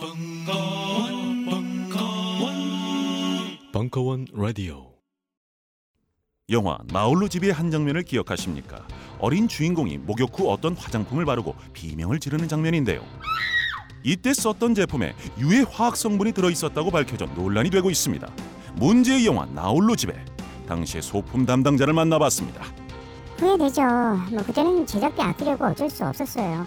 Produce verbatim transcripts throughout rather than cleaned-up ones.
벙커원, 벙커원, 벙커원 라디오. 영화 나홀로 집의 한 장면을 기억하십니까? 어린 주인공이 목욕 후 어떤 화장품을 바르고 비명을 지르는 장면인데요. 이때 썼던 제품에 유해 화학 성분이 들어있었다고 밝혀져 논란이 되고 있습니다. 문제의 영화 나홀로 집에 당시의 소품 담당자를 만나봤습니다. 후회되죠. 뭐 그때는 제작비 아끼려고 어쩔 수 없었어요.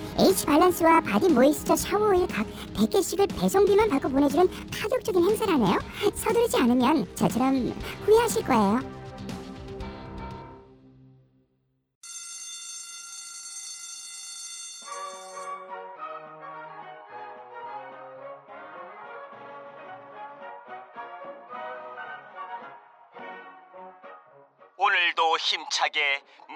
H 발란스와 바디 모이스처 샤워오일 각 백 개씩을 배송비만 받고 보내주는 파격적인 행사라네요. 서두르지 않으면 저처럼 후회하실 거예요. 오늘도 힘차게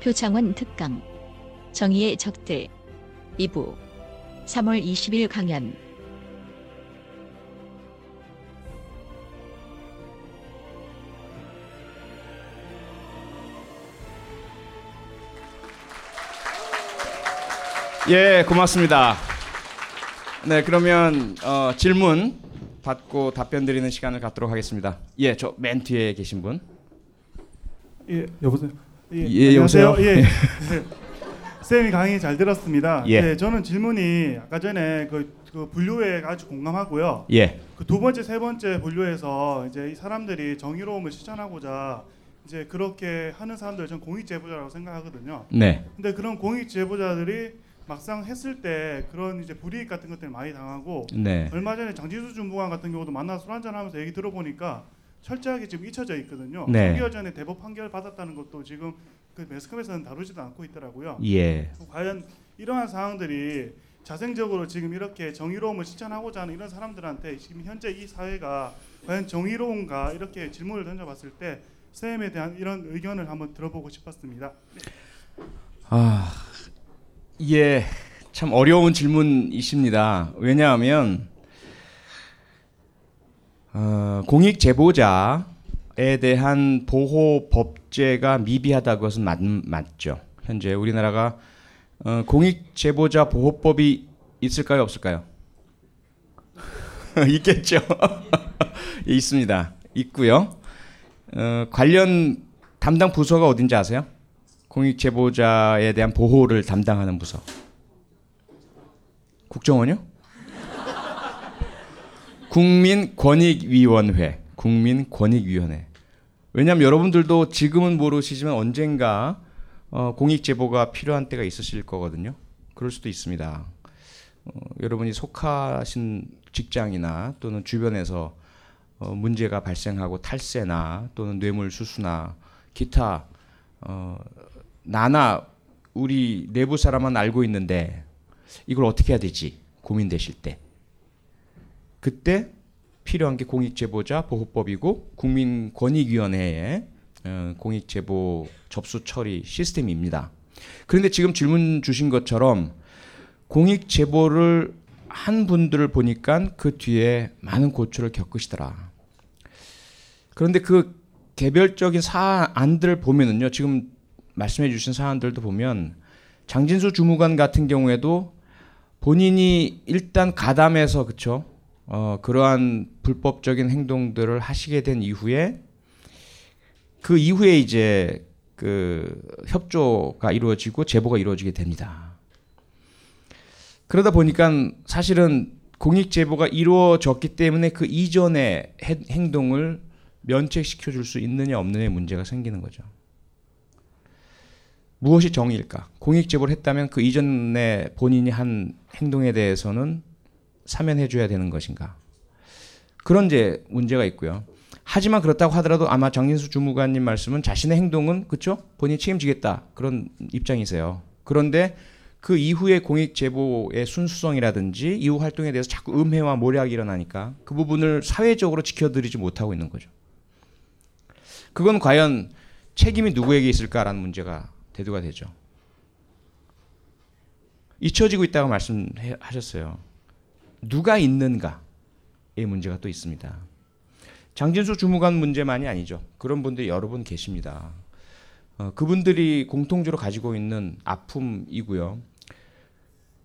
표창원 특강 정의의 적들 이 부 삼월 이십일 강연. 예, 고맙습니다. 네, 그러면 어, 질문 받고 답변 드리는 시간을 갖도록 하겠습니다. 예, 저 맨 뒤에 계신 분. 예, 여보세요. 예, 예, 안녕하세요. 예. 예. 쌤이 강의 잘 들었습니다. 예. 네, 저는 질문이 아까 전에 그, 그 분류에 아주 공감하고요. 예. 그 두 번째, 세 번째 분류에서 이제 이 사람들이 정의로움을 실천하고자 이제 그렇게 하는 사람들 전 공익 제보자라고 생각하거든요. 네. 근데 그런 공익 제보자들이 막상 했을 때 그런 이제 불이익 같은 것들 많이 당하고. 네. 얼마 전에 장진수 준부관 같은 경우도 만나서 술 한잔하면서 얘기 들어보니까 철저하게 지금 잊혀져 있거든요. 네. 삼 개월 전에 대법 판결 받았다는 것도 지금 그 매스컴에서는 다루지도 않고 있더라고요. 예. 과연 이러한 상황들이 자생적으로 지금 이렇게 정의로움을 실천하고자 하는 이런 사람들한테 지금 현재 이 사회가 과연 정의로운가, 이렇게 질문을 던져봤을 때 쌤에 대한 이런 의견을 한번 들어보고 싶었습니다. 아, 예, 참 어려운 질문이십니다. 왜냐하면 어, 공익 제보자에 대한 보호 법제가 미비하다고 해서 맞죠. 현재 우리나라가 어, 공익 제보자 보호법이 있을까요, 없을까요? 있겠죠. 있습니다. 있고요. 어, 관련 담당 부서가 어딘지 아세요? 공익 제보자에 대한 보호를 담당하는 부서. 국정원이요? 국민권익위원회. 국민권익위원회. 왜냐하면 여러분들도 지금은 모르시지만 언젠가 어, 공익 제보가 필요한 때가 있으실 거거든요. 그럴 수도 있습니다. 어, 여러분이 속하신 직장이나 또는 주변에서 어, 문제가 발생하고 탈세나 또는 뇌물수수나 기타 어, 나나 우리 내부 사람만 알고 있는데 이걸 어떻게 해야 되지 고민되실 때, 그때 필요한 게 공익제보자 보호법이고 국민권익위원회의 어, 공익제보 접수 처리 시스템입니다. 그런데 지금 질문 주신 것처럼 공익제보를 한 분들을 보니까 그 뒤에 많은 고초를 겪으시더라. 그런데 그 개별적인 사안들을 보면은요, 지금 말씀해 주신 사안들도 보면 장진수 주무관 같은 경우에도 본인이 일단 가담해서 그쵸? 어, 그러한 불법적인 행동들을 하시게 된 이후에 그 이후에 이제 그 협조가 이루어지고 제보가 이루어지게 됩니다. 그러다 보니까 사실은 공익제보가 이루어졌기 때문에 그 이전의 해, 행동을 면책시켜줄 수 있느냐 없느냐의 문제가 생기는 거죠. 무엇이 정의일까? 공익제보를 했다면 그 이전에 본인이 한 행동에 대해서는 사면해줘야 되는 것인가? 그런 이제 문제가 있고요. 하지만 그렇다고 하더라도 아마 장진수 주무관님 말씀은 자신의 행동은 그쵸? 본인이 책임지겠다. 그런 입장이세요. 그런데 그 이후에 공익제보의 순수성이라든지 이후 활동에 대해서 자꾸 음해와 모략이 일어나니까 그 부분을 사회적으로 지켜드리지 못하고 있는 거죠. 그건 과연 책임이 누구에게 있을까라는 문제가 대두가 되죠. 잊혀지고 있다고 말씀하셨어요. 누가 있는가의 문제가 또 있습니다. 장진수 주무관 문제만이 아니죠. 그런 분들이 여러 분 계십니다. 어, 그분들이 공통적으로 가지고 있는 아픔이고요.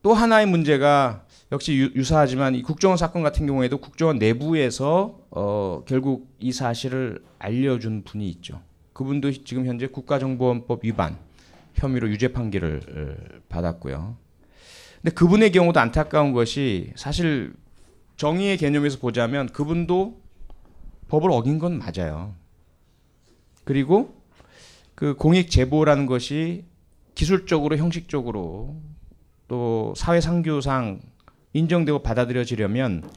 또 하나의 문제가 역시 유, 유사하지만 이 국정원 사건 같은 경우에도 국정원 내부에서 어, 결국 이 사실을 알려준 분이 있죠. 그분도 지금 현재 국가정보원법 위반 혐의로 유죄 판결을 받았고요. 근데 그분의 경우도 안타까운 것이 사실 정의의 개념에서 보자면 그분도 법을 어긴 건 맞아요. 그리고 그 공익 제보라는 것이 기술적으로 형식적으로 또 사회상규상 인정되고 받아들여지려면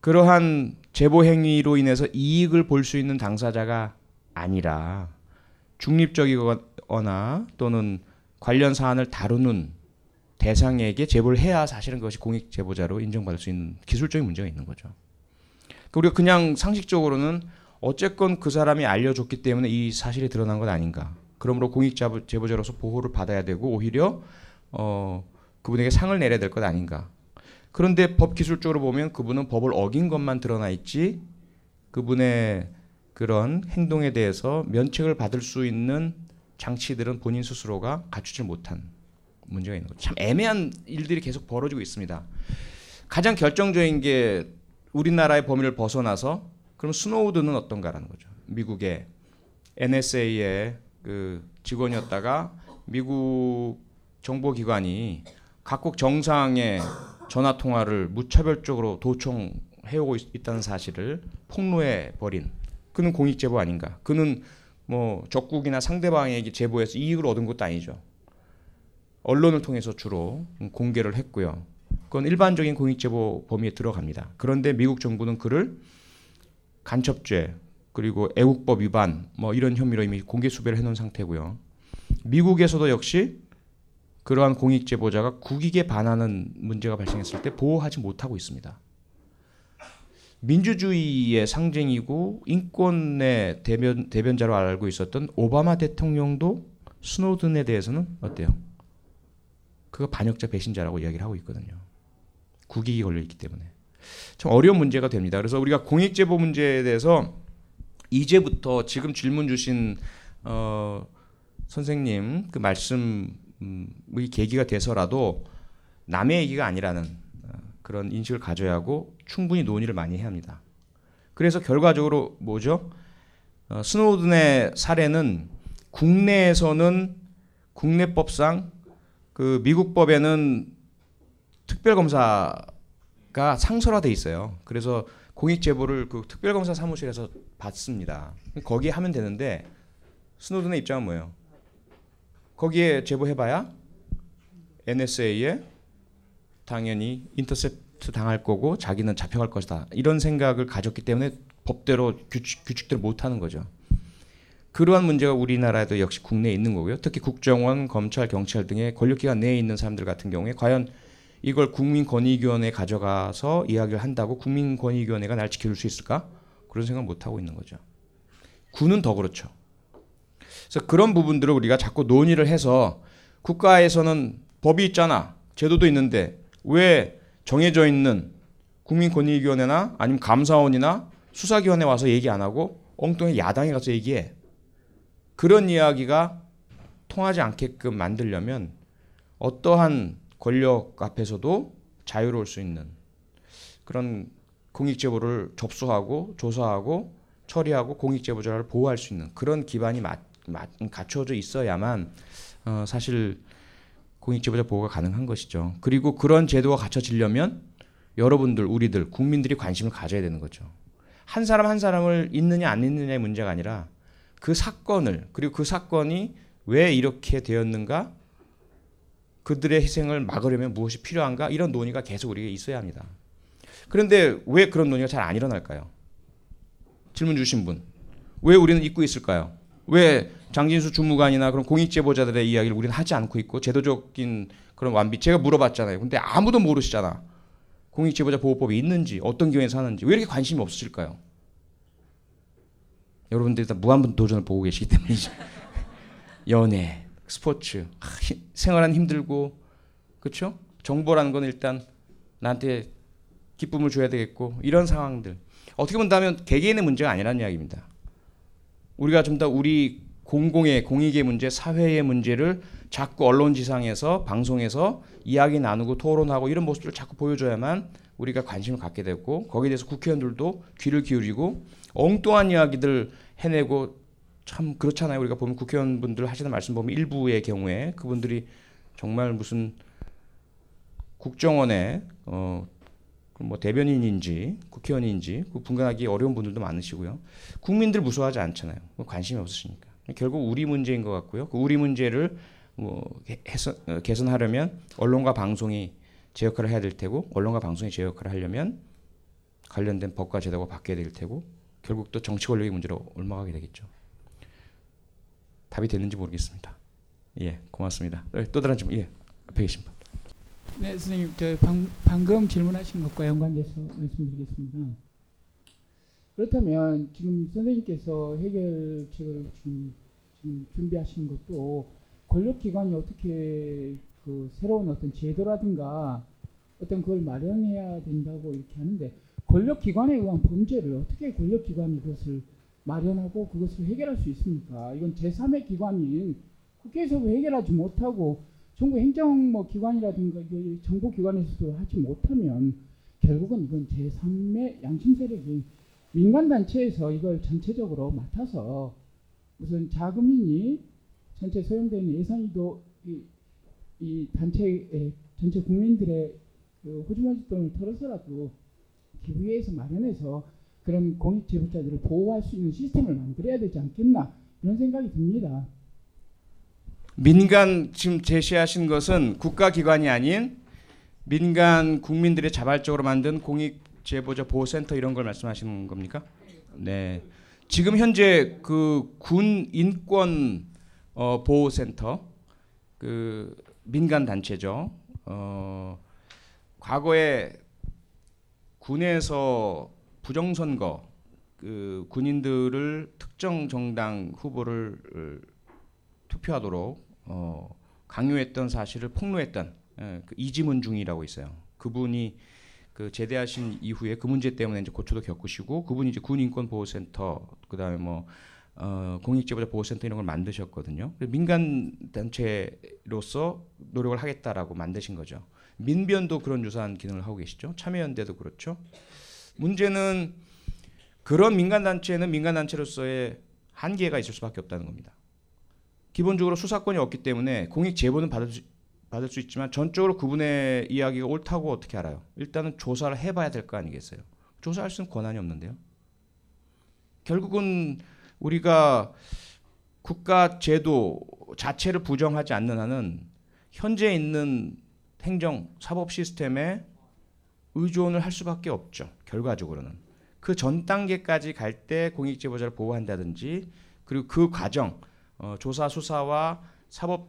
그러한 제보 행위로 인해서 이익을 볼 수 있는 당사자가 아니라 중립적이거나 또는 관련 사안을 다루는 대상에게 제보를 해야 사실은 그것이 공익 제보자로 인정받을 수 있는 기술적인 문제가 있는 거죠. 우리가 그냥 상식적으로는 어쨌건 그 사람이 알려줬기 때문에 이 사실이 드러난 것 아닌가. 그러므로 공익 제보자로서 보호를 받아야 되고 오히려 어, 그분에게 상을 내려야 될 것 아닌가. 그런데 법 기술적으로 보면 그분은 법을 어긴 것만 드러나 있지 그분의 그런 행동에 대해서 면책을 받을 수 있는 장치들은 본인 스스로가 갖추지 못한 문제가 있는 거죠. 참 애매한 일들이 계속 벌어지고 있습니다. 가장 결정적인 게 우리나라의 범위를 벗어나서 그럼 스노우드는 어떤가라는 거죠. 미국의 엔에스에이의 그 직원이었다가 미국 정보기관이 각국 정상의 전화 통화를 무차별적으로 도청해오고 있다는 사실을 폭로해 버린. 그는 공익 제보 아닌가? 그는 뭐 적국이나 상대방에게 제보해서 이익을 얻은 것도 아니죠. 언론을 통해서 주로 공개를 했고요. 그건 일반적인 공익 제보 범위에 들어갑니다. 그런데 미국 정부는 그를 간첩죄 그리고 애국법 위반 뭐 이런 혐의로 이미 공개 수배를 해놓은 상태고요. 미국에서도 역시 그러한 공익 제보자가 국익에 반하는 문제가 발생했을 때 보호하지 못하고 있습니다. 민주주의의 상징이고 인권의 대변, 대변자로 알고 있었던 오바마 대통령도 스노든에 대해서는 어때요? 그거 반역자 배신자라고 이야기를 하고 있거든요. 국익이 걸려있기 때문에. 참 어려운 문제가 됩니다. 그래서 우리가 공익제보 문제에 대해서 이제부터 지금 질문 주신 어, 선생님 그 말씀의 계기가 돼서라도 남의 얘기가 아니라는 그런 인식을 가져야 하고 충분히 논의를 많이 해야 합니다. 그래서 결과적으로 뭐죠? 어, 스노든의 사례는 국내에서는 국내법상 그 미국 법에는 특별검사가 상설화돼 있어요. 그래서 공익 제보를 그 특별검사 사무실에서 받습니다. 거기에 하면 되는데 스노든의 입장은 뭐예요? 거기에 제보해봐야 엔에스에이에 당연히 인터셉트 당할 거고 자기는 잡혀갈 것이다. 이런 생각을 가졌기 때문에 법대로 규칙, 규칙대로 못하는 거죠. 그러한 문제가 우리나라에도 역시 국내에 있는 거고요. 특히 국정원, 검찰, 경찰 등의 권력기관 내에 있는 사람들 같은 경우에 과연 이걸 국민권익위원회에 가져가서 이야기를 한다고 국민권익위원회가 날 지켜줄 수 있을까? 그런 생각 못하고 있는 거죠. 군은 더 그렇죠. 그래서 그런 부분들을 우리가 자꾸 논의를 해서 국가에서는 법이 있잖아. 제도도 있는데 왜 정해져 있는 국민권익위원회나 아니면 감사원이나 수사기관에 와서 얘기 안 하고 엉뚱히 야당에 가서 얘기해. 그런 이야기가 통하지 않게끔 만들려면 어떠한 권력 앞에서도 자유로울 수 있는 그런 공익제보를 접수하고 조사하고 처리하고 공익제보자를 보호할 수 있는 그런 기반이 마, 마, 갖춰져 있어야만 어, 사실 공익제보자 보호가 가능한 것이죠. 그리고 그런 제도가 갖춰지려면 여러분들, 우리들, 국민들이 관심을 가져야 되는 거죠. 한 사람 한 사람을 있느냐 안 있느냐의 문제가 아니라 그 사건을, 그리고 그 사건이 왜 이렇게 되었는가, 그들의 희생을 막으려면 무엇이 필요한가, 이런 논의가 계속 우리에게 있어야 합니다. 그런데 왜 그런 논의가 잘 안 일어날까요? 질문 주신 분, 왜 우리는 잊고 있을까요? 왜 장진수 주무관이나 그런 공익제보자들의 이야기를 우리는 하지 않고 있고 제도적인 그런 완비, 제가 물어봤잖아요. 근데 아무도 모르시잖아. 공익제보자 보호법이 있는지, 어떤 경우에서 하는지, 왜 이렇게 관심이 없으실까요? 여러분들이 다 무한도전을 보고 계시기 때문이죠. 연애, 스포츠, 생활은 힘들고, 그렇죠? 정보라는 건 일단 나한테 기쁨을 줘야 되겠고, 이런 상황들. 어떻게 본다면 개개인의 문제가 아니라는 이야기입니다. 우리가 좀 더 우리 공공의, 공익의 문제, 사회의 문제를 자꾸 언론 지상에서, 방송에서 이야기 나누고 토론하고 이런 모습들을 자꾸 보여줘야만 우리가 관심을 갖게 됐고, 거기에 대해서 국회의원들도 귀를 기울이고 엉뚱한 이야기들 해내고, 참 그렇잖아요. 우리가 보면 국회의원분들 하시는 말씀 보면 일부의 경우에 그분들이 정말 무슨 국정원의 어, 뭐 대변인인지 국회의원인지 분간하기 어려운 분들도 많으시고요. 국민들 무서워하지 않잖아요. 관심이 없으시니까. 결국 우리 문제인 것 같고요. 그 우리 문제를 뭐 해서, 개선하려면 언론과 방송이 제 역할을 해야 될 테고, 언론과 방송이 제 역할을 하려면 관련된 법과 제도가 바뀌어야 될 테고, 결국 또 정치 권력의 문제로 옮아가게 되겠죠. 답이 됐는지 모르겠습니다. 예, 고맙습니다. 또 다른 질문, 예, 앞에 계신 분. 네, 선생님, 저 방, 방금 질문하신 것과 연관돼서 말씀드리겠습니다. 그렇다면 지금 선생님께서 해결책을 지금, 지금 준비하신 것도 권력기관이 어떻게 그 새로운 어떤 제도라든가 어떤 그걸 마련해야 된다고 이렇게 하는데, 권력기관에 의한 범죄를 어떻게 권력기관이 그것을 마련하고 그것을 해결할 수 있습니까? 이건 제삼의 기관인 국회에서도 해결하지 못하고 정부 행정 뭐 기관이라든가 정부기관에서도 하지 못하면 결국은 이건 제삼의 양심 세력이 민간단체에서 이걸 전체적으로 맡아서 무슨 자금이니 전체 소용되는 예산이도 이, 이 단체의 전체 국민들의 그 호주머니 돈을 털어서라도 기부회에서 마련해서 그런 공익제보자들을 보호할 수 있는 시스템을 만들어야 되지 않겠나, 이런 생각이 듭니다. 민간, 지금 제시하신 것은 국가기관이 아닌 민간 국민들이 자발적으로 만든 공익제보자 보호센터, 이런 걸 말씀하시는 겁니까? 네. 지금 현재 그 군 인권 어, 보호센터, 그 민간 단체죠. 어, 과거에 군에서 부정선거, 그 군인들을 특정 정당 후보를 투표하도록 어, 강요했던 사실을 폭로했던 그 이지문 중이라고 있어요. 그분이 그 제대하신 이후에 그 문제 때문에 이제 고초도 겪으시고, 그분이 이제 군인권보호센터, 그 다음에 뭐 어, 공익제보자 보호센터 이런 걸 만드셨거든요. 민간 단체로서 노력을 하겠다라고 만드신 거죠. 민변도 그런 유사한 기능을 하고 계시죠. 참여연대도 그렇죠. 문제는 그런 민간 단체는 민간 단체로서의 한계가 있을 수밖에 없다는 겁니다. 기본적으로 수사권이 없기 때문에 공익 제보는 받을 수, 받을 수 있지만 전적으로 그분의 이야기가 옳다고 어떻게 알아요? 일단은 조사를 해봐야 될 거 아니겠어요? 조사할 수 있는 권한이 없는데요. 결국은 우리가 국가 제도 자체를 부정하지 않는 한은 현재 있는 행정, 사법 시스템에 의존을 할 수밖에 없죠. 결과적으로는. 그 전 단계까지 갈 때 공익제보자를 보호한다든지, 그리고 그 과정, 어, 조사, 수사와 사법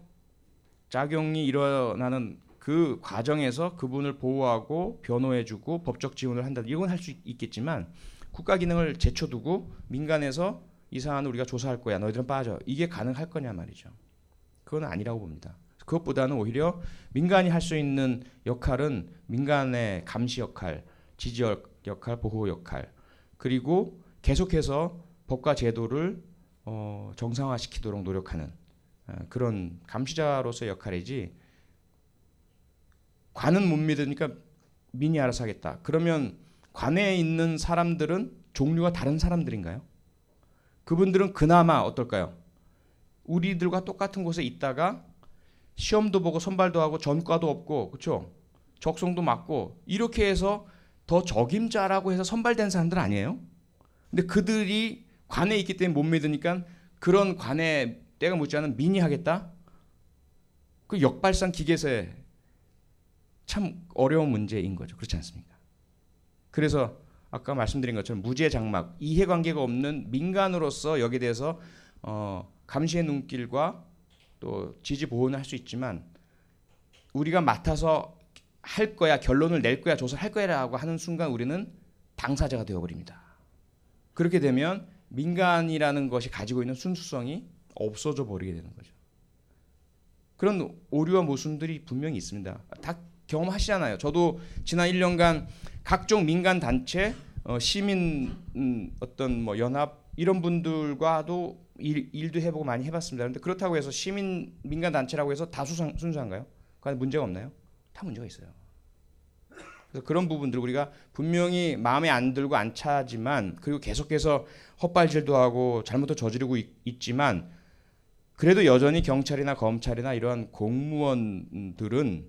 작용이 일어나는 그 과정에서 그분을 보호하고 변호해주고 법적 지원을 한다든지 이건 할 수 있겠지만, 국가 기능을 제쳐두고 민간에서 이 사안을 우리가 조사할 거야, 너희들은 빠져, 이게 가능할 거냐 말이죠. 그건 아니라고 봅니다. 그것보다는 오히려 민간이 할 수 있는 역할은 민간의 감시 역할, 지지 역할, 보호 역할, 그리고 계속해서 법과 제도를 어, 정상화시키도록 노력하는 어, 그런 감시자로서의 역할이지, 관은 못 믿으니까 민이 알아서 하겠다. 그러면 관에 있는 사람들은 종류가 다른 사람들인가요? 그분들은 그나마 어떨까요? 우리들과 똑같은 곳에 있다가 시험도 보고 선발도 하고 전과도 없고, 그렇죠? 적성도 맞고, 이렇게 해서 더 적임자라고 해서 선발된 사람들 아니에요? 근데 그들이 관에 있기 때문에 못 믿으니까 그런 관에 때가 묻지 않은 민이 하겠다? 그 역발상 기계세, 참 어려운 문제인 거죠. 그렇지 않습니까? 그래서 아까 말씀드린 것처럼 무죄장막, 이해관계가 없는 민간으로서 여기에 대해서 어, 감시의 눈길과 또 지지 보호는 할 수 있지만, 우리가 맡아서 할 거야, 결론을 낼 거야, 조사할 거야라고 하는 순간 우리는 당사자가 되어버립니다. 그렇게 되면 민간이라는 것이 가지고 있는 순수성이 없어져 버리게 되는 거죠. 그런 오류와 모순들이 분명히 있습니다. 다 경험하시잖아요. 저도 지난 일 년간 각종 민간 단체, 어, 시민 음, 어떤 뭐 연합 이런 분들과도 일, 일도 해보고 많이 해봤습니다. 그런데 그렇다고 해서 시민 민간 단체라고 해서 다 수상, 순수한가요? 그 안에 문제가 없나요? 다 문제가 있어요. 그래서 그런 부분들 우리가 분명히 마음에 안 들고 안 차지만, 그리고 계속해서 헛발질도 하고 잘못도 저지르고 있, 있지만 그래도 여전히 경찰이나 검찰이나 이러한 공무원들은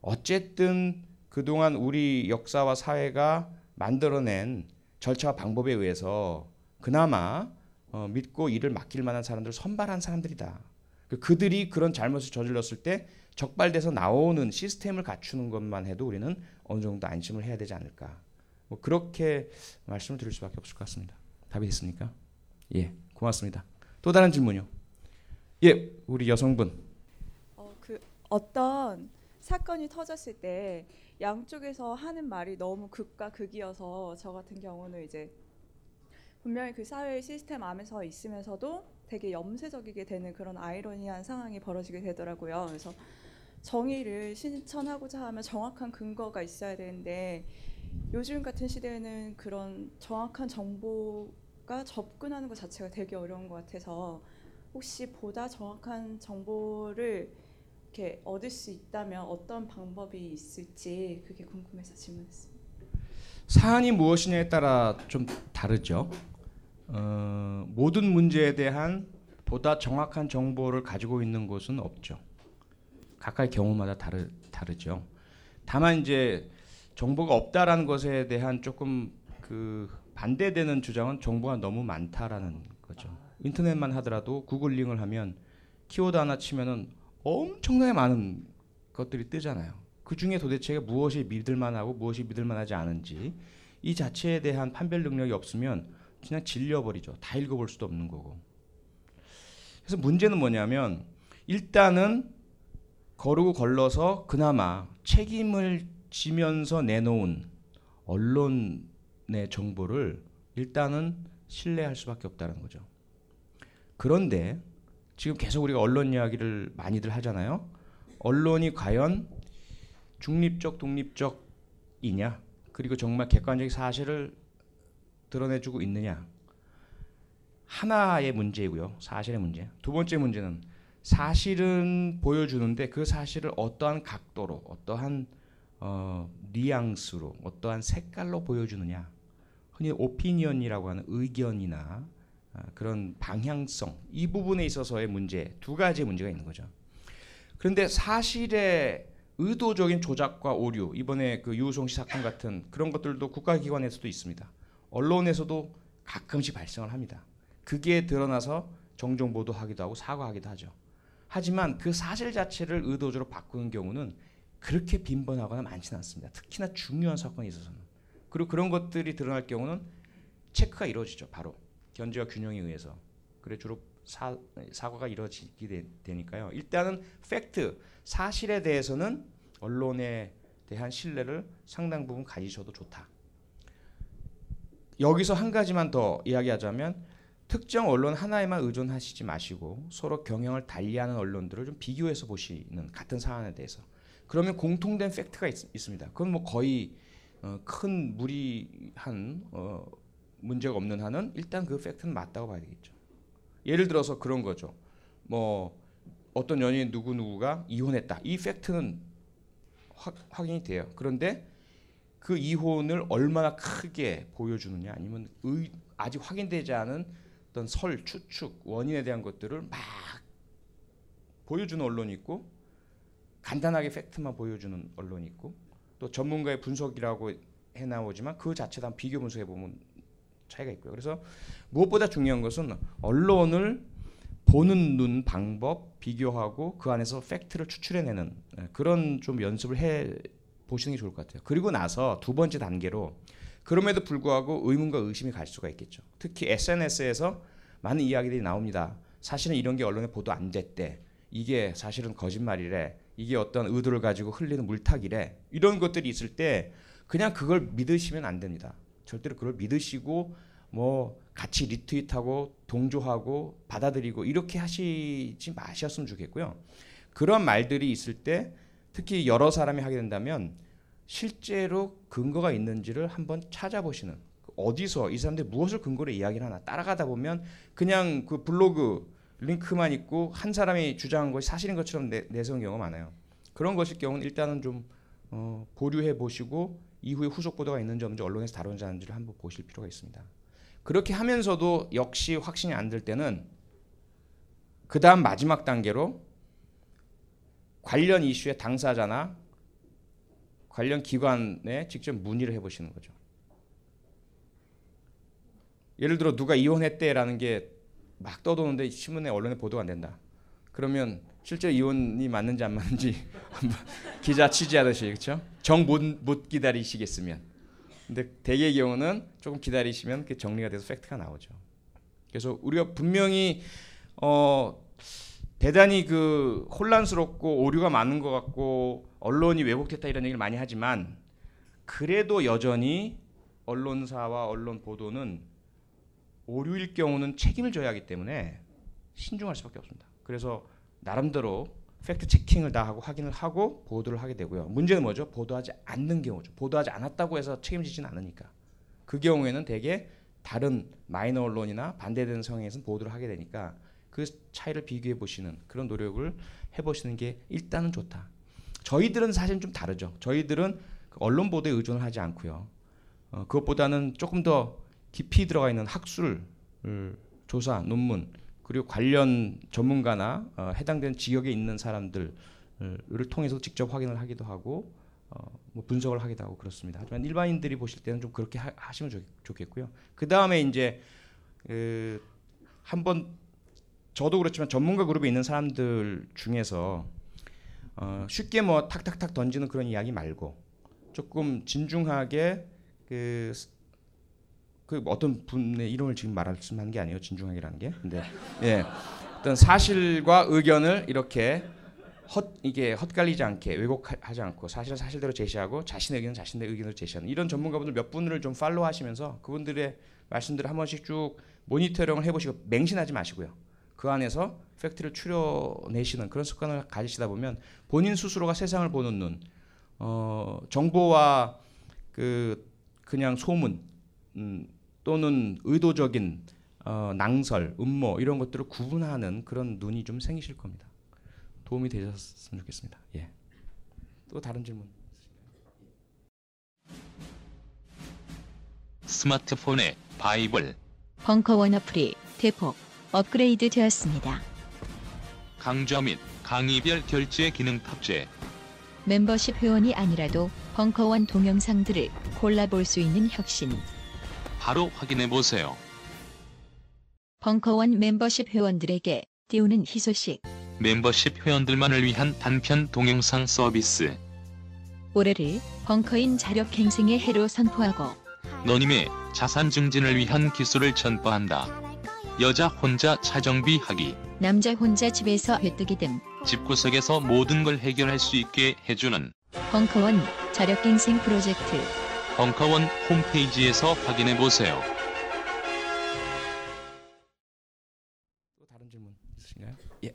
어쨌든 그동안 우리 역사와 사회가 만들어낸 절차와 방법에 의해서 그나마 어, 믿고 일을 맡길 만한 사람들을 선발한 사람들이다. 그들이 그런 잘못을 저질렀을 때 적발돼서 나오는 시스템을 갖추는 것만 해도 우리는 어느 정도 안심을 해야 되지 않을까. 뭐 그렇게 말씀을 드릴 수밖에 없을 것 같습니다. 답이 됐습니까? 예, 고맙습니다. 또 다른 질문이요. 예, 우리 여성분. 어, 그 어떤 사건이 터졌을 때 양쪽에서 하는 말이 너무 극과 극이어서, 저 같은 경우는 이제 분명히 그 사회의 시스템 안에서 있으면서도 되게 염세적이게 되는 그런 아이러니한 상황이 벌어지게 되더라고요. 그래서 정의를 실천하고자 하면 정확한 근거가 있어야 되는데, 요즘 같은 시대에는 그런 정확한 정보가 접근하는 것 자체가 되게 어려운 것 같아서, 혹시 보다 정확한 정보를 이렇게 얻을 수 있다면 어떤 방법이 있을지 그게 궁금해서 질문했습니다. 사안이 무엇이냐에 따라 좀 다르죠. 어, 모든 문제에 대한 보다 정확한 정보를 가지고 있는 곳은 없죠. 각각 경우마다 다르, 다르죠. 다만 이제 정보가 없다라는 것에 대한 조금 그 반대되는 주장은 정보가 너무 많다라는 거죠. 인터넷만 하더라도 구글링을 하면 키워드 하나 치면은 엄청나게 많은 것들이 뜨잖아요. 그 중에 도대체 무엇이 믿을만하고 무엇이 믿을만하지 않은지 이 자체에 대한 판별 능력이 없으면 그냥 질려버리죠. 다 읽어볼 수도 없는 거고. 그래서 문제는 뭐냐면, 일단은 거르고 걸러서 그나마 책임을 지면서 내놓은 언론의 정보를 일단은 신뢰할 수밖에 없다는 거죠. 그런데 지금 계속 우리가 언론 이야기를 많이들 하잖아요. 언론이 과연 중립적 독립적이냐, 그리고 정말 객관적인 사실을 드러내주고 있느냐, 하나의 문제이고요. 사실의 문제. 두 번째 문제는 사실은 보여주는데 그 사실을 어떠한 각도로, 어떠한 어, 뉘앙스로, 어떠한 색깔로 보여주느냐. 흔히 오피니언이라고 하는 의견이나 어, 그런 방향성, 이 부분에 있어서의 문제, 두 가지의 문제가 있는 거죠. 그런데 사실의 의도적인 조작과 오류, 이번에 그 유우송 씨 사건 같은 그런 것들도 국가기관에서도 있습니다. 언론에서도 가끔씩 발생을 합니다. 그게 드러나서 정정보도하기도 하고 사과하기도 하죠. 하지만 그 사실 자체를 의도적으로 바꾸는 경우는 그렇게 빈번하거나 많지는 않습니다. 특히나 중요한 사건에 있어서는. 그리고 그런 것들이 드러날 경우는 체크가 이루어지죠. 바로 견제와 균형에 의해서. 그래 주로 사, 사과가 이루어지게 되, 되니까요. 일단은 팩트, 사실에 대해서는 언론에 대한 신뢰를 상당 부분 가지셔도 좋다. 여기서 한 가지만 더 이야기하자면, 특정 언론 하나에만 의존하시지 마시고 서로 경향을 달리하는 언론들을 좀 비교해서 보시는, 같은 사안에 대해서. 그러면 공통된 팩트가 있, 있습니다. 그건 뭐 거의 어, 큰 무리한 어, 문제가 없는 한은 일단 그 팩트는 맞다고 봐야 되겠죠. 예를 들어서 그런 거죠. 뭐 어떤 연예인 누구누구가 이혼했다. 이 팩트는 확, 확인이 돼요. 그런데 그 이혼을 얼마나 크게 보여주느냐, 아니면 의, 아직 확인되지 않은 어떤 설, 추측, 원인에 대한 것들을 막 보여주는 언론이 있고, 간단하게 팩트만 보여주는 언론이 있고, 또 전문가의 분석이라고 해나오지만 그 자체도 비교 분석해보면 차이가 있고요. 그래서 무엇보다 중요한 것은 언론을 보는 눈, 방법, 비교하고 그 안에서 팩트를 추출해내는 그런 좀 연습을 해보시는 게 좋을 것 같아요. 그리고 나서 두 번째 단계로, 그럼에도 불구하고 의문과 의심이 갈 수가 있겠죠. 특히 에스엔에스에서 많은 이야기들이 나옵니다. 사실은 이런 게 언론에 보도 안 됐대. 이게 사실은 거짓말이래. 이게 어떤 의도를 가지고 흘리는 물타기래. 이런 것들이 있을 때 그냥 그걸 믿으시면 안 됩니다. 절대로 그걸 믿으시고 뭐 같이 리트윗하고 동조하고 받아들이고 이렇게 하시지 마셨으면 좋겠고요. 그런 말들이 있을 때 특히 여러 사람이 하게 된다면 실제로 근거가 있는지를 한번 찾아보시는, 어디서 이 사람들이 무엇을 근거로 이야기를 하나 따라가다 보면 그냥 그 블로그 링크만 있고 한 사람이 주장한 것이 사실인 것처럼 내, 내세운 경우가 많아요. 그런 것일 경우는 일단은 좀 어, 보류해 보시고 이후에 후속 보도가 있는지 없는지 언론에서 다룬지 않은지를 한번 보실 필요가 있습니다. 그렇게 하면서도 역시 확신이 안 들 때는 그 다음 마지막 단계로 관련 이슈의 당사자나 관련 기관에 직접 문의를 해보시는 거죠. 예를 들어 누가 이혼했대라는 게 막 떠도는데 신문에, 언론에 보도가 안 된다. 그러면 실제 이혼이 맞는지 안 맞는지 기자 취재하듯이, 그렇죠? 정 못 못 기다리시겠으면. 근데 대개의 경우는 조금 기다리시면 그 정리가 돼서 팩트가 나오죠. 그래서 우리가 분명히 어. 대단히 그 혼란스럽고 오류가 많은 것 같고 언론이 왜곡됐다 이런 얘기를 많이 하지만, 그래도 여전히 언론사와 언론 보도는 오류일 경우는 책임을 져야 하기 때문에 신중할 수밖에 없습니다. 그래서 나름대로 팩트 체킹을 다 하고 확인을 하고 보도를 하게 되고요. 문제는 뭐죠? 보도하지 않는 경우죠. 보도하지 않았다고 해서 책임지지는 않으니까. 그 경우에는 대개 다른 마이너 언론이나 반대되는 상황에서는 보도를 하게 되니까 그 차이를 비교해 보시는 그런 노력을 해보시는 게 일단은 좋다. 저희들은 사실 좀 다르죠. 저희들은 언론 보도에 의존을 하지 않고요. 어, 그것보다는 조금 더 깊이 들어가 있는 학술, 음. 조사, 논문, 그리고 관련 전문가나 어, 해당되는 지역에 있는 사람들을 통해서 직접 확인을 하기도 하고 어, 뭐 분석을 하기도 하고 그렇습니다. 하지만 일반인들이 보실 때는 좀 그렇게 하, 하시면 좋, 좋겠고요. 그 다음에 이제 그, 한번 저도 그렇지만 전문가 그룹에 있는 사람들 중에서 어 쉽게 뭐 탁탁탁 던지는 그런 이야기 말고 조금 진중하게 그, 그 어떤 분의 이름을 지금 말씀하는 게 아니에요. 진중하게라는 게. 근데 예, 어떤 사실과 의견을 이렇게 헛 이게 헛갈리지 않게 왜곡하지 않고 사실은 사실대로 제시하고 자신의 의견은 자신의 의견으로 제시하는 이런 전문가분들 몇 분을 좀 팔로우하시면서 그분들의 말씀들을 한 번씩 쭉 모니터링을 해보시고, 맹신하지 마시고요. 그 안에서 팩트를 추려내시는 그런 습관을 가지시다 보면 본인 스스로가 세상을 보는 눈, 어, 정보와 그 그냥 소문 음, 또는 의도적인 어, 낭설, 음모 이런 것들을 구분하는 그런 눈이 좀 생기실 겁니다. 도움이 되셨으면 좋겠습니다. 예. 또 다른 질문. 스마트폰에 바이블 벙커원 어플이 대폭 업그레이드 되었습니다. 강좌 및 강의별 결제 기능 탑재. 멤버십 회원이 아니라도 벙커원 동영상들을 골라볼 수 있는 혁신. 바로 확인해보세요. 벙커원 멤버십 회원들에게 띄우는 희소식. 멤버십 회원들만을 위한 단편 동영상 서비스. 올해를 벙커인 자력갱생의 해로 선포하고 너님의 자산 증진을 위한 기술을 전파한다. 여자 혼자 차정비하기, 남자 혼자 집에서 회뜨기 등 집구석에서 모든 걸 해결할 수 있게 해주는 벙커원 자력갱생 프로젝트. 벙커원 홈페이지에서 확인해보세요. 또 다른 질문 있으신가요? 예.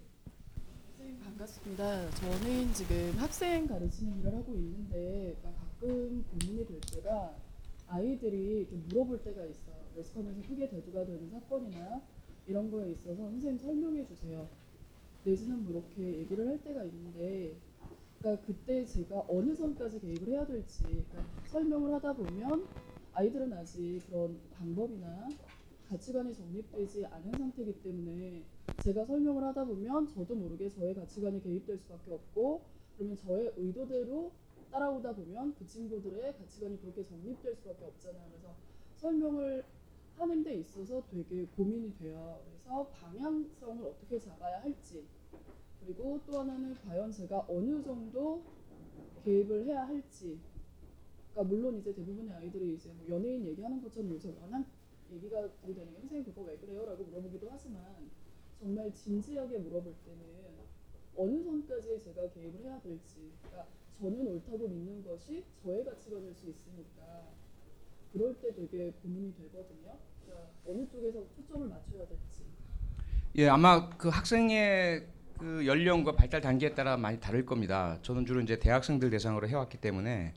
선생님 반갑습니다. 저는 지금 학생 가르치는 일을 하고 있는데 가끔 고민이 될 때가 아이들이 좀 물어볼 때가 있어요. 매스컴에서 크게 대두가 되는 사건이나 이런 거에 있어서 선생님 설명해 주세요. 내지는 뭐 이렇게 얘기를 할 때가 있는데, 그러니까 그때 제가 어느 선까지 개입을 해야 될지, 그러니까 설명을 하다 보면 아이들은 아직 그런 방법이나 가치관이 정립되지 않은 상태이기 때문에 제가 설명을 하다 보면 저도 모르게 저의 가치관이 개입될 수밖에 없고, 그러면 저의 의도대로 따라오다 보면 그 친구들의 가치관이 그렇게 정립될 수밖에 없잖아요. 그래서 설명을 하는 데 있어서 되게 고민이 돼요. 그래서 방향성을 어떻게 잡아야 할지, 그리고 또 하나는 과연 제가 어느 정도 개입을 해야 할지. 그러니까 물론 이제 대부분의 아이들이 이제 뭐 연예인 얘기하는 것처럼 요새 워낙 얘기가 들리는 게 선생님 그거 왜 그래요? 라고 물어보기도 하지만 정말 진지하게 물어볼 때는 어느 선까지 제가 개입을 해야 될지, 그러니까 저는 옳다고 믿는 것이 저의 가치관일 수 있으니까 그럴 때 되게 고민이 되거든요. 그러니까 어느 쪽에서 초점을 맞춰야 될지. 예, 아마 그 학생의 그 연령과 발달 단계에 따라 많이 다를 겁니다. 저는 주로 이제 대학생들 대상으로 해왔기 때문에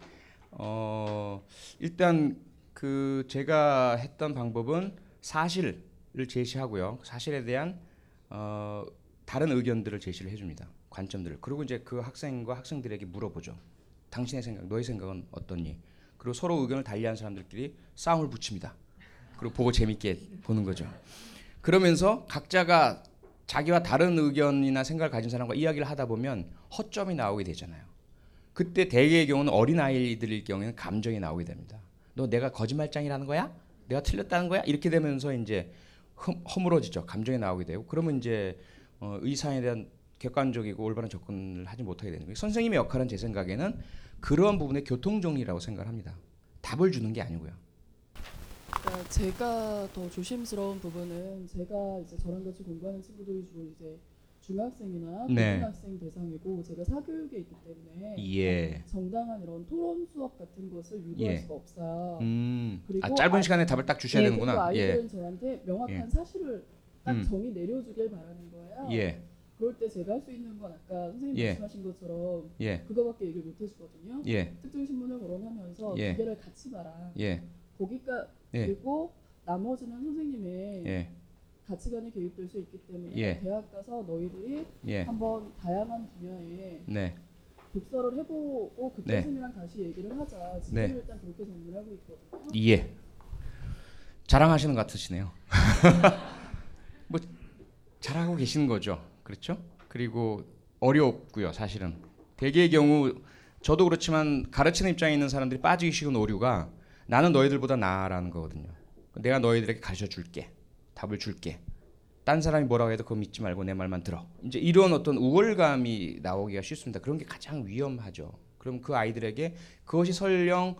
어, 일단 그 제가 했던 방법은 사실을 제시하고요. 사실에 대한 어, 다른 의견들을 제시를 해줍니다. 관점들을. 그리고 이제 그 학생과 학생들에게 물어보죠. 당신의 생각, 너의 생각은 어떠니? 그리고 서로 의견을 달리한 사람들끼리 싸움을 붙입니다. 그리고 보고 재밌게 보는 거죠. 그러면서 각자가 자기와 다른 의견이나 생각을 가진 사람과 이야기를 하다 보면 허점이 나오게 되잖아요. 그때 대개의 경우는 어린아이들일 경우에는 감정이 나오게 됩니다. 너 내가 거짓말장이라는 거야? 내가 틀렸다는 거야? 이렇게 되면서 이제 흠, 허물어지죠. 감정이 나오게 되고 그러면 이제 어, 이 사안에 대한 객관적이고 올바른 접근을 하지 못하게 되는 거예요. 선생님의 역할은 제 생각에는 그러한 부분의 교통정리라고 생각합니다. 답을 주는 게 아니고요. 그러니까 제가 더 조심스러운 부분은 제가 이제 저랑 같이 공부하는 친구들이 주로 이제 중학생이나 고등학생 네. 대상이고 제가 사교육에 있기 때문에 예. 정당한 이런 토론 수업 같은 것을 유도할 예. 수가 없어요. 음. 그리고 아, 짧은 아, 시간에 답을 딱 주셔야 예, 되는구나. 아이들은 예. 저한테 명확한 예. 사실을 딱 음. 정의 내려주길 바라는 거예요. 예. 그럴 때 제가 할 수 있는 건 아까 선생님 예. 말씀하신 것처럼 예. 그거밖에 얘기를 못 해주거든요. 예. 특정 신문을 거론하면서 예. 두 개를 같이 봐라. 예. 거기까지 예. 그리고 나머지는 선생님의 예. 가치관이 개입될 수 있기 때문에 예. 대학 가서 너희들이 예. 한번 다양한 분야에 네. 독서를 해보고 그때 네. 선생님이랑 다시 얘기를 하자. 지금 네. 일단 그렇게 정리를 하고 있거든요. 예. 자랑하시는 것 같으시네요. 뭐 잘하고 계시는 거죠. 그렇죠? 그리고 어렵고요. 사실은 대개의 경우 저도 그렇지만 가르치는 입장에 있는 사람들이 빠지기 쉬운 오류가 나는 너희들보다 나아라는 거거든요. 내가 너희들에게 가르쳐 줄게. 답을 줄게. 딴 사람이 뭐라고 해도 그거 믿지 말고 내 말만 들어. 이제 이런 어떤 우월감이 나오기가 쉽습니다. 그런 게 가장 위험하죠. 그럼 그 아이들에게 그것이 설령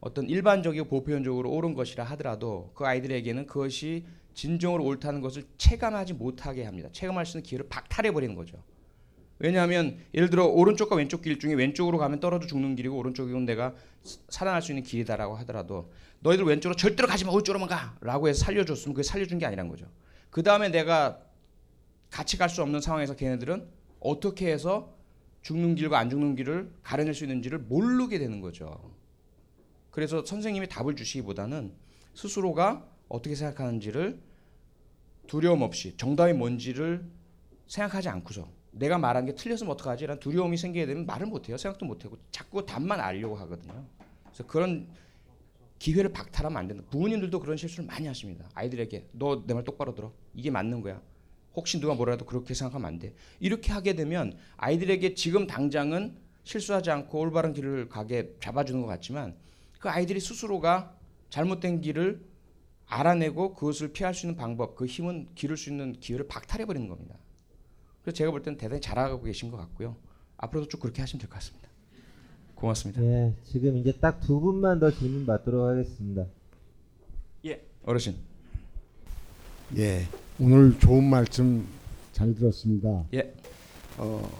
어떤 일반적이고 보편적으로 옳은 것이라 하더라도 그 아이들에게는 그것이 진정으로 옳다는 것을 체감하지 못하게 합니다. 체감할 수 있는 기회를 박탈해버리는 거죠. 왜냐하면 예를 들어 오른쪽과 왼쪽 길 중에 왼쪽으로 가면 떨어져 죽는 길이고 오른쪽이면 내가 살아날 수 있는 길이다라고 하더라도 너희들 왼쪽으로 절대로 가지 마, 오른쪽으로만 가! 라고 해서 살려줬으면 그게 살려준 게 아니란 거죠. 그 다음에 내가 같이 갈 수 없는 상황에서 걔네들은 어떻게 해서 죽는 길과 안 죽는 길을 가려낼 수 있는지를 모르게 되는 거죠. 그래서 선생님이 답을 주시기보다는 스스로가 어떻게 생각하는지를 두려움 없이 정답이 뭔지를 생각하지 않고서 내가 말한 게 틀렸으면 어떡하지? 라는 두려움이 생기게 되면 말을 못해요. 생각도 못하고 자꾸 답만 알려고 하거든요. 그래서 그런 기회를 박탈하면 안 된다. 부모님들도 그런 실수를 많이 하십니다. 아이들에게 너 내 말 똑바로 들어. 이게 맞는 거야. 혹시 누가 뭐라도 그렇게 생각하면 안 돼. 이렇게 하게 되면 아이들에게 지금 당장은 실수하지 않고 올바른 길을 가게 잡아주는 것 같지만 그 아이들이 스스로가 잘못된 길을 알아내고 그것을 피할 수 있는 방법, 그 힘은 기를 수 있는 기회를 박탈해버리는 겁니다. 그래서 제가 볼 때는 대단히 잘하고 계신 것 같고요. 앞으로도 쭉 그렇게 하시면 될 것 같습니다. 고맙습니다. 네, 지금 이제 딱 두 분만 더 질문 받도록 하겠습니다. 예, 어르신. 예, 오늘 좋은 말씀 잘 들었습니다. 예. 어,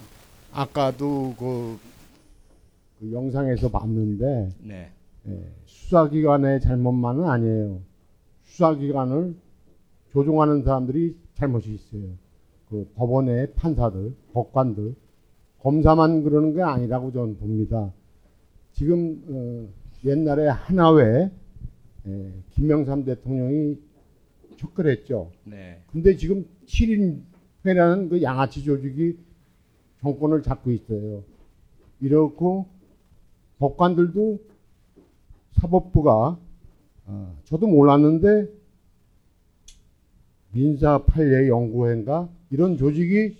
아까도 그, 그 영상에서 봤는데 네. 예, 수사기관의 잘못만은 아니에요. 수사기관을 조종하는 사람들이 잘못이 있어요. 그 법원의 판사들, 법관들, 검사만 그러는 게 아니라고 저는 봅니다. 지금 어, 옛날에 하나회 예, 김영삼 대통령이 척결했죠. 네. 근데 지금 칠인회라는 그 양아치 조직이 정권을 잡고 있어요. 이렇고 법관들도 사법부가 어, 저도 몰랐는데 민사 판례 연구회인가 이런 조직이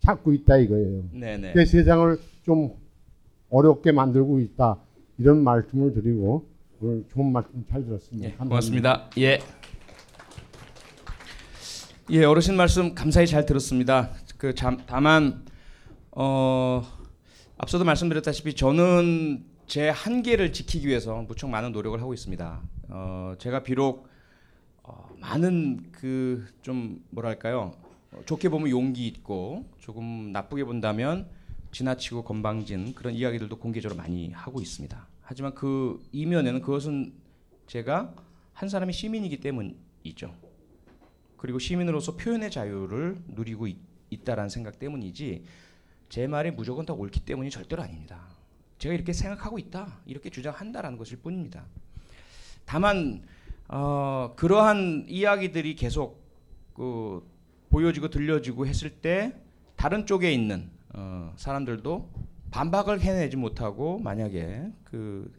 잡고 있다 이거예요. 네네. 내 세상을 좀 어렵게 만들고 있다 이런 말씀을 드리고 오늘 좋은 말씀 잘 들었습니다. 예, 고맙습니다. 예. 예, 어르신 말씀 감사히 잘 들었습니다. 그 잠, 다만 어, 앞서도 말씀드렸다시피 저는 제 한계를 지키기 위해서 무척 많은 노력을 하고 있습니다. 어, 제가 비록 어, 많은 그 좀 뭐랄까요 어, 좋게 보면 용기 있고 조금 나쁘게 본다면 지나치고 건방진 그런 이야기들도 공개적으로 많이 하고 있습니다. 하지만 그 이면에는 그것은 제가 한 사람이 시민이기 때문이죠. 그리고 시민으로서 표현의 자유를 누리고 있, 있다라는 생각 때문이지 제 말이 무조건 다 옳기 때문이 절대로 아닙니다. 제가 이렇게 생각하고 있다, 이렇게 주장한다라는 것일 뿐입니다. 다만 어, 그러한 이야기들이 계속 그, 보여지고 들려지고 했을 때 다른 쪽에 있는 어, 사람들도 반박을 해내지 못하고 만약에 그,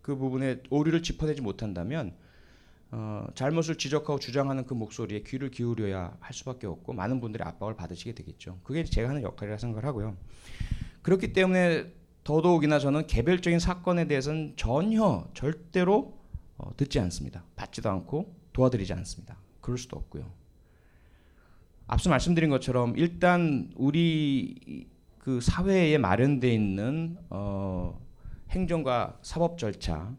그 부분에 오류를 짚어내지 못한다면 어, 잘못을 지적하고 주장하는 그 목소리에 귀를 기울여야 할 수밖에 없고 많은 분들의 압박을 받으시게 되겠죠. 그게 제가 하는 역할이라 생각을 하고요. 그렇기 때문에 더더욱이나 저는 개별적인 사건에 대해서는 전혀 절대로 어, 듣지 않습니다. 받지도 않고 도와드리지 않습니다. 그럴 수도 없고요. 앞서 말씀드린 것처럼 일단 우리 그 사회에 마련되어 있는 어, 행정과 사법 절차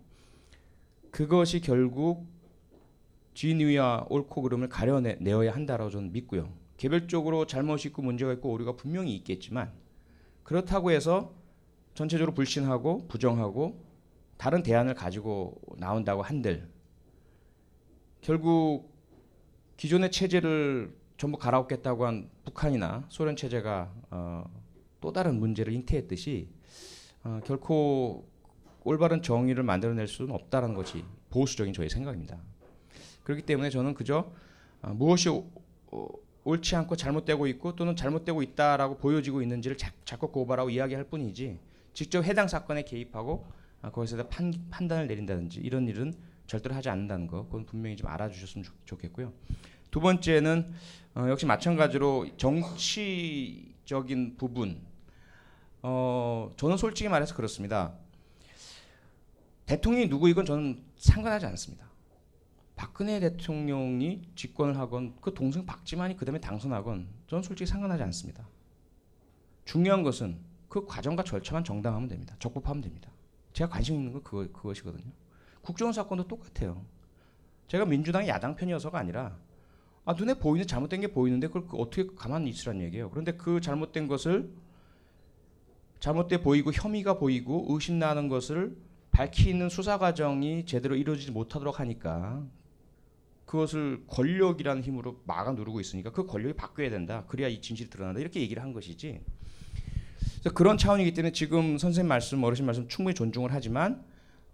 그것이 결국 진위와 옳고 그름을 가려내어야 한다라고 저는 믿고요. 개별적으로 잘못이 있고 문제가 있고 오류가 분명히 있겠지만 그렇다고 해서 전체적으로 불신하고 부정하고 다른 대안을 가지고 나온다고 한들 결국 기존의 체제를 전부 갈아엎겠다고 한 북한이나 소련 체제가 어, 또 다른 문제를 잉태했듯이 어, 결코 올바른 정의를 만들어낼 수는 없다는 것이 보수적인 저의 생각입니다. 그렇기 때문에 저는 그저 어, 무엇이 오, 오, 옳지 않고 잘못되고 있고 또는 잘못되고 있다라고 보여지고 있는지를 자, 자꾸 고발하고 이야기할 뿐이지 직접 해당 사건에 개입하고 아, 거기서 판, 판단을 내린다든지 이런 일은 절대로 하지 않는다는 거 그건 분명히 좀 알아주셨으면 좋, 좋겠고요. 두 번째는 어, 역시 마찬가지로 정치적인 부분 어, 저는 솔직히 말해서 그렇습니다. 대통령이 누구이건 저는 상관하지 않습니다. 박근혜 대통령이 집권을 하건 그 동생 박지만이 그 다음에 당선하건 저는 솔직히 상관하지 않습니다. 중요한 것은 그 과정과 절차만 정당하면 됩니다. 적법하면 됩니다. 제가 관심 있는 건 그거, 그것이거든요. 국정원 사건도 똑같아요. 제가 민주당의 야당 편이어서가 아니라 아, 눈에 보이는 잘못된 게 보이는데 그걸 어떻게 가만히 있으라는 얘기예요. 그런데 그 잘못된 것을 잘못돼 보이고 혐의가 보이고 의심나는 것을 밝히는 수사 과정이 제대로 이루어지지 못하도록 하니까 그것을 권력이라는 힘으로 막아 누르고 있으니까 그 권력이 바뀌어야 된다. 그래야 이 진실이 드러난다. 이렇게 얘기를 한 것이지 그래서 그런 차원이기 때문에 지금 선생님 말씀, 어르신 말씀 충분히 존중을 하지만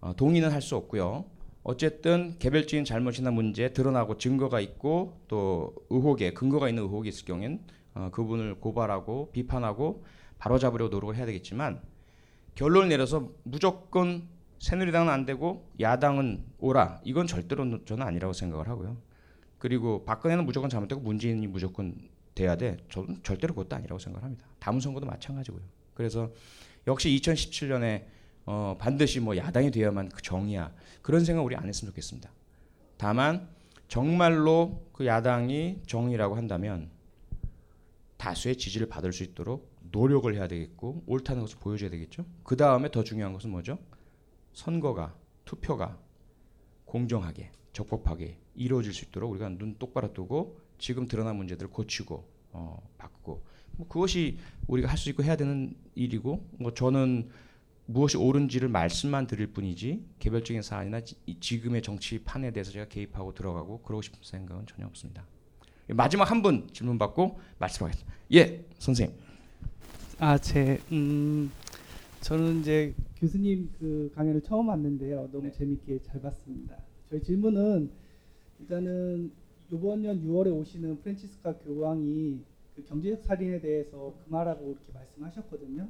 어, 동의는 할 수 없고요. 어쨌든 개별적인 잘못이나 문제 드러나고 증거가 있고 또 의혹에 근거가 있는 의혹이 있을 경우에는 어, 그분을 고발하고 비판하고 바로잡으려고 노력을 해야 되겠지만 결론을 내려서 무조건 새누리당은 안 되고 야당은 오라, 이건 절대로 저는 아니라고 생각을 하고요. 그리고 박근혜는 무조건 잘못되고 문재인이 무조건 돼야 돼, 저는 절대로 그것도 아니라고 생각합니다. 다음 선거도 마찬가지고요. 그래서 역시 이천십칠 년에 어, 반드시 뭐 야당이 되어야만 그 정의야, 그런 생각 우리 안 했으면 좋겠습니다. 다만 정말로 그 야당이 정의라고 한다면 다수의 지지를 받을 수 있도록 노력을 해야 되겠고 옳다는 것을 보여줘야 되겠죠. 그 다음에 더 중요한 것은 뭐죠? 선거가, 투표가 공정하게, 적법하게 이루어질 수 있도록 우리가 눈 똑바로 뜨고 지금 드러난 문제들을 고치고 어, 바꾸고 뭐 그것이 우리가 할 수 있고 해야 되는 일이고, 뭐 저는 무엇이 옳은지를 말씀만 드릴 뿐이지 개별적인 사안이나 지, 지금의 정치판에 대해서 제가 개입하고 들어가고 그러고 싶은 생각은 전혀 없습니다. 마지막 한 분 질문 받고 마치겠습니다. 예, 선생님. 아, 제 음, 저는 이제 교수님 그 강연을 처음 왔는데요. 너무 네. 재밌게 잘 봤습니다. 저희 질문은 일단은 이번 년 유월에 오시는 프란치스코 교황이 그 경제적 살인에 대해서 금하라고 이렇게 말씀하셨거든요.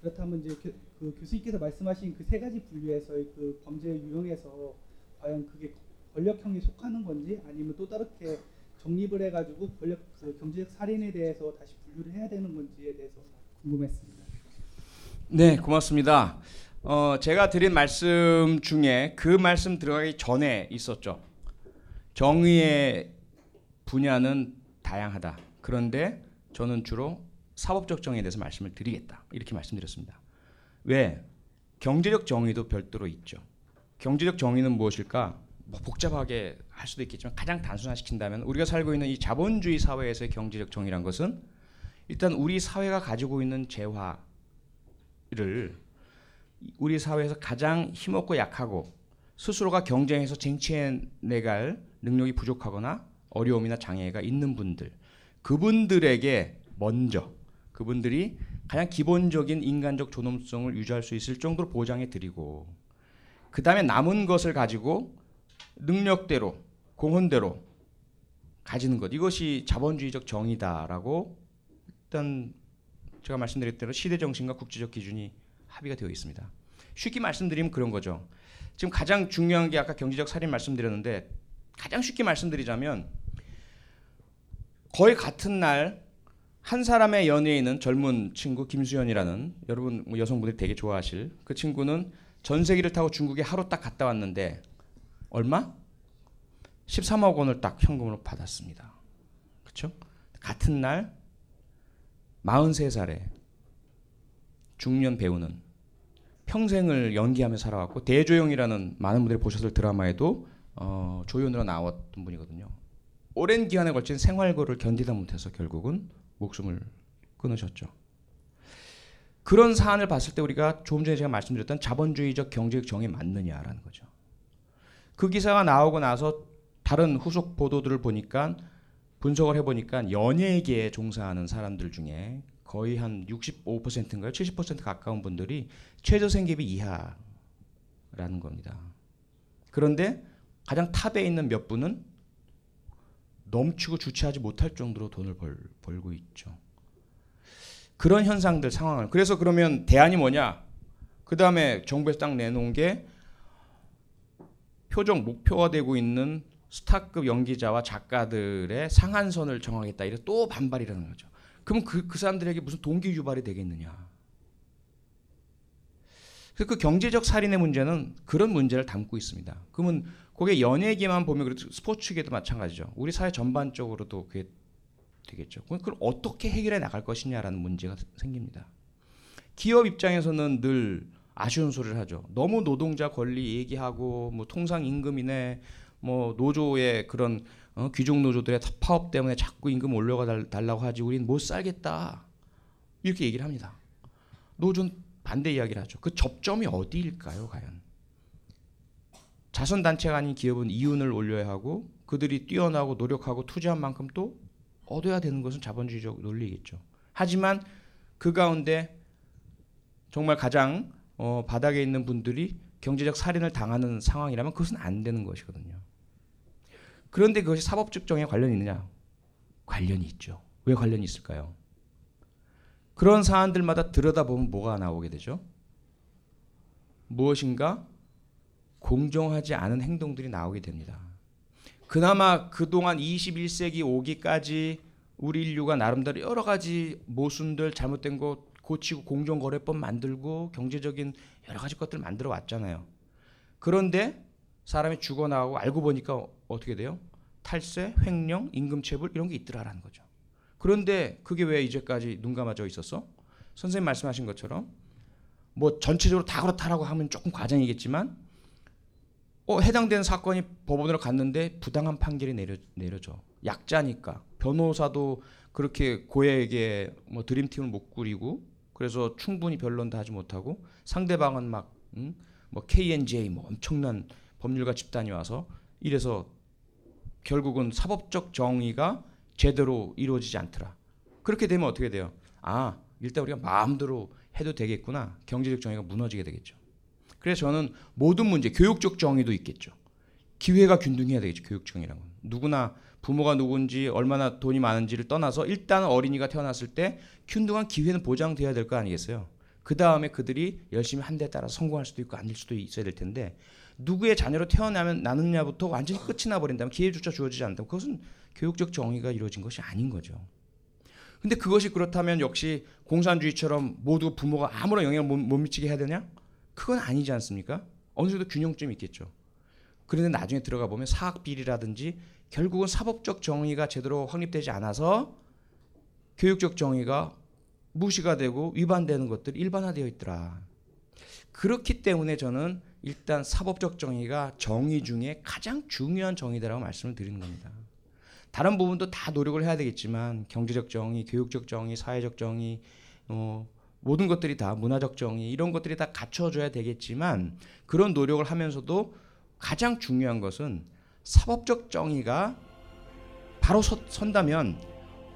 그렇다면 이제 그, 그 교수님께서 말씀하신 그 세 가지 분류에서의 그 범죄 유형에서 과연 그게 권력형에 속하는 건지, 아니면 또 다르게 정립을 해가지고 권력 그 경제적 살인에 대해서 다시 분류를 해야 되는 건지에 대해서 궁금했습니다. 네, 고맙습니다. 어, 제가 드린 말씀 중에 그 말씀 들어가기 전에 있었죠. 정의의 분야는 다양하다. 그런데 저는 주로 사법적 정의에 대해서 말씀을 드리겠다, 이렇게 말씀드렸습니다. 왜? 경제적 정의도 별도로 있죠. 경제적 정의는 무엇일까? 뭐 복잡하게 할 수도 있겠지만 가장 단순화시킨다면 우리가 살고 있는 이 자본주의 사회에서의 경제적 정의란 것은 일단 우리 사회가 가지고 있는 재화를 우리 사회에서 가장 힘없고 약하고 스스로가 경쟁에서 쟁취해내갈 능력이 부족하거나 어려움이나 장애가 있는 분들, 그분들에게 먼저 그분들이 가장 기본적인 인간적 존엄성을 유지할 수 있을 정도로 보장해드리고, 그 다음에 남은 것을 가지고 능력대로 공헌대로 가지는 것, 이것이 자본주의적 정의다라고 일단 제가 말씀드린 대로 시대정신과 국제적 기준이 합의가 되어 있습니다. 쉽게 말씀드리면 그런 거죠. 지금 가장 중요한 게 아까 경제적 살인 말씀드렸는데 가장 쉽게 말씀드리자면 거의 같은 날 한 사람의 연예인은 젊은 친구 김수현이라는, 여러분 여성분들이 되게 좋아하실 그 친구는 전세기를 타고 중국에 하루 딱 갔다 왔는데 얼마? 십삼억 원을 딱 현금으로 받았습니다. 그렇죠? 같은 날 마흔세 살에 중년 배우는 평생을 연기하며 살아왔고 대조영이라는 많은 분들이 보셨을 드라마에도 어, 조연으로 나왔던 분이거든요. 오랜 기간에 걸친 생활고를 견디다 못해서 결국은 목숨을 끊으셨죠. 그런 사안을 봤을 때 우리가 조금 전에 제가 말씀드렸던 자본주의적 경제적 정의에 맞느냐라는 거죠. 그 기사가 나오고 나서 다른 후속 보도들을 보니까 분석을 해보니까 연예계에 종사하는 사람들 중에 거의 한 육십오 퍼센트인가요? 칠십 퍼센트 가까운 분들이 최저생계비 이하라는 겁니다. 그런데 가장 탑에 있는 몇 분은 넘치고 주체하지 못할 정도로 돈을 벌, 벌고 있죠. 그런 현상들, 상황을. 그래서 그러면 대안이 뭐냐? 그 다음에 정부에서 딱 내놓은 게 표적 목표가 되고 있는 스타급 연기자와 작가들의 상한선을 정하겠다. 이래 또 반발이라는 거죠. 그럼 그, 그 사람들에게 무슨 동기 유발이 되겠느냐. 그래서 그 경제적 살인의 문제는 그런 문제를 담고 있습니다. 그러면 그게 연예계만 보면 그렇죠. 스포츠계도 마찬가지죠. 우리 사회 전반적으로도 그게 되겠죠. 그걸 어떻게 해결해 나갈 것이냐라는 문제가 생깁니다. 기업 입장에서는 늘 아쉬운 소리를 하죠. 너무 노동자 권리 얘기하고 뭐 통상임금이네, 뭐 노조의 그런 어, 귀족 노조들의 파업 때문에 자꾸 임금 올려가 달, 달라고 하지 우린 못 살겠다, 이렇게 얘기를 합니다. 노조는 반대 이야기를 하죠. 그 접점이 어디일까요? 과연 자선단체가 아닌 기업은 이윤을 올려야 하고 그들이 뛰어나고 노력하고 투자한 만큼 또 얻어야 되는 것은 자본주의적 논리겠죠. 하지만 그 가운데 정말 가장 어, 바닥에 있는 분들이 경제적 살인을 당하는 상황이라면 그것은 안 되는 것이거든요. 그런데 그것이 사법집정에 관련이 있느냐? 관련이 있죠. 왜 관련이 있을까요? 그런 사안들마다 들여다보면 뭐가 나오게 되죠? 무엇인가 공정하지 않은 행동들이 나오게 됩니다. 그나마 그동안 이십일 세기 오기까지 우리 인류가 나름대로 여러 가지 모순들, 잘못된 것 고치고 공정거래법 만들고 경제적인 여러 가지 것들 만들어 왔잖아요. 그런데 사람이 죽어나가고 알고 보니까 어떻게 돼요? 탈세, 횡령, 임금체불 이런 게 있더라라는 거죠. 그런데 그게 왜 이제까지 눈 감아져 있었어? 선생님 말씀하신 것처럼 뭐 전체적으로 다 그렇다라고 하면 조금 과장이겠지만 어, 해당되는 사건이 법원으로 갔는데 부당한 판결이 내려, 내려져. 약자니까. 변호사도 그렇게 고액의 뭐 드림팀을 못 꾸리고 그래서 충분히 변론도 하지 못하고 상대방은 막 음, 뭐 케이엔제이 뭐 엄청난 법률가 집단이 와서 이래서 결국은 사법적 정의가 제대로 이루어지지 않더라. 그렇게 되면 어떻게 돼요? 아, 일단 우리가 마음대로 해도 되겠구나. 경제적 정의가 무너지게 되겠죠. 그래서 저는 모든 문제, 교육적 정의도 있겠죠. 기회가 균등해야 되겠죠. 교육적 정의라는 건. 누구나 부모가 누군지 얼마나 돈이 많은지를 떠나서 일단 어린이가 태어났을 때 균등한 기회는 보장돼야 될 거 아니겠어요. 그 다음에 그들이 열심히 한 데 따라 성공할 수도 있고 아닐 수도 있어야 될 텐데 누구의 자녀로 태어나면 나느냐부터 완전히 끝이 나버린다면 기회조차 주어지지 않다면 그것은 교육적 정의가 이루어진 것이 아닌 거죠. 근데 그것이 그렇다면 역시 공산주의처럼 모두 부모가 아무런 영향을 못 미치게 해야 되냐? 그건 아니지 않습니까? 어느 정도 균형점이 있겠죠. 그런데 나중에 들어가 보면 사학비리라든지 결국은 사법적 정의가 제대로 확립되지 않아서 교육적 정의가 무시가 되고 위반되는 것들이 일반화되어 있더라. 그렇기 때문에 저는 일단 사법적 정의가 정의 중에 가장 중요한 정의다라고 말씀을 드리는 겁니다. 다른 부분도 다 노력을 해야 되겠지만 경제적 정의, 교육적 정의, 사회적 정의, 어, 모든 것들이 다 문화적 정의 이런 것들이 다 갖춰줘야 되겠지만 그런 노력을 하면서도 가장 중요한 것은 사법적 정의가 바로 서, 선다면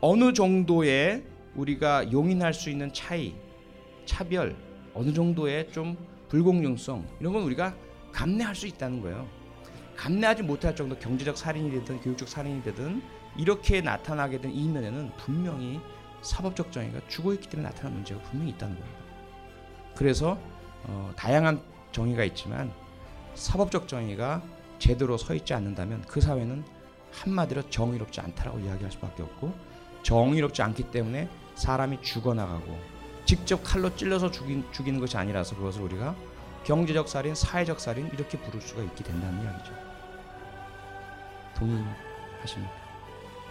어느 정도의 우리가 용인할 수 있는 차이, 차별, 어느 정도의 좀 불공정성 이런 건 우리가 감내할 수 있다는 거예요. 감내하지 못할 정도 경제적 살인이 되든 교육적 살인이 되든 이렇게 나타나게 된 이면에는 분명히 사법적 정의가 죽어있기 때문에 나타난 문제가 분명히 있다는 겁니다. 그래서 어, 다양한 정의가 있지만 사법적 정의가 제대로 서 있지 않는다면 그 사회는 한마디로 정의롭지 않다라고 이야기할 수밖에 없고 정의롭지 않기 때문에 사람이 죽어나가고 직접 칼로 찔러서 죽인, 죽이는 것이 아니라서 그것을 우리가 경제적 살인, 사회적 살인 이렇게 부를 수가 있게 된다는 이야기죠. 동의하십니까?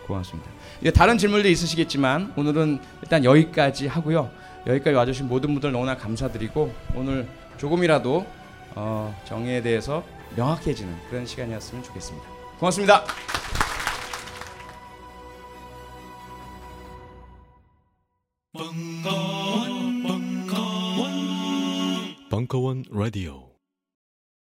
고맙습니다. 이제 다른 질문도 있으시겠지만 오늘은 일단 여기까지 하고요. 여기까지 와주신 모든 분들 너무나 감사드리고 오늘 조금이라도 어, 정의에 대해서 명확해지는 그런 시간이었으면 좋겠습니다. 고맙습니다. 벙커원 라디오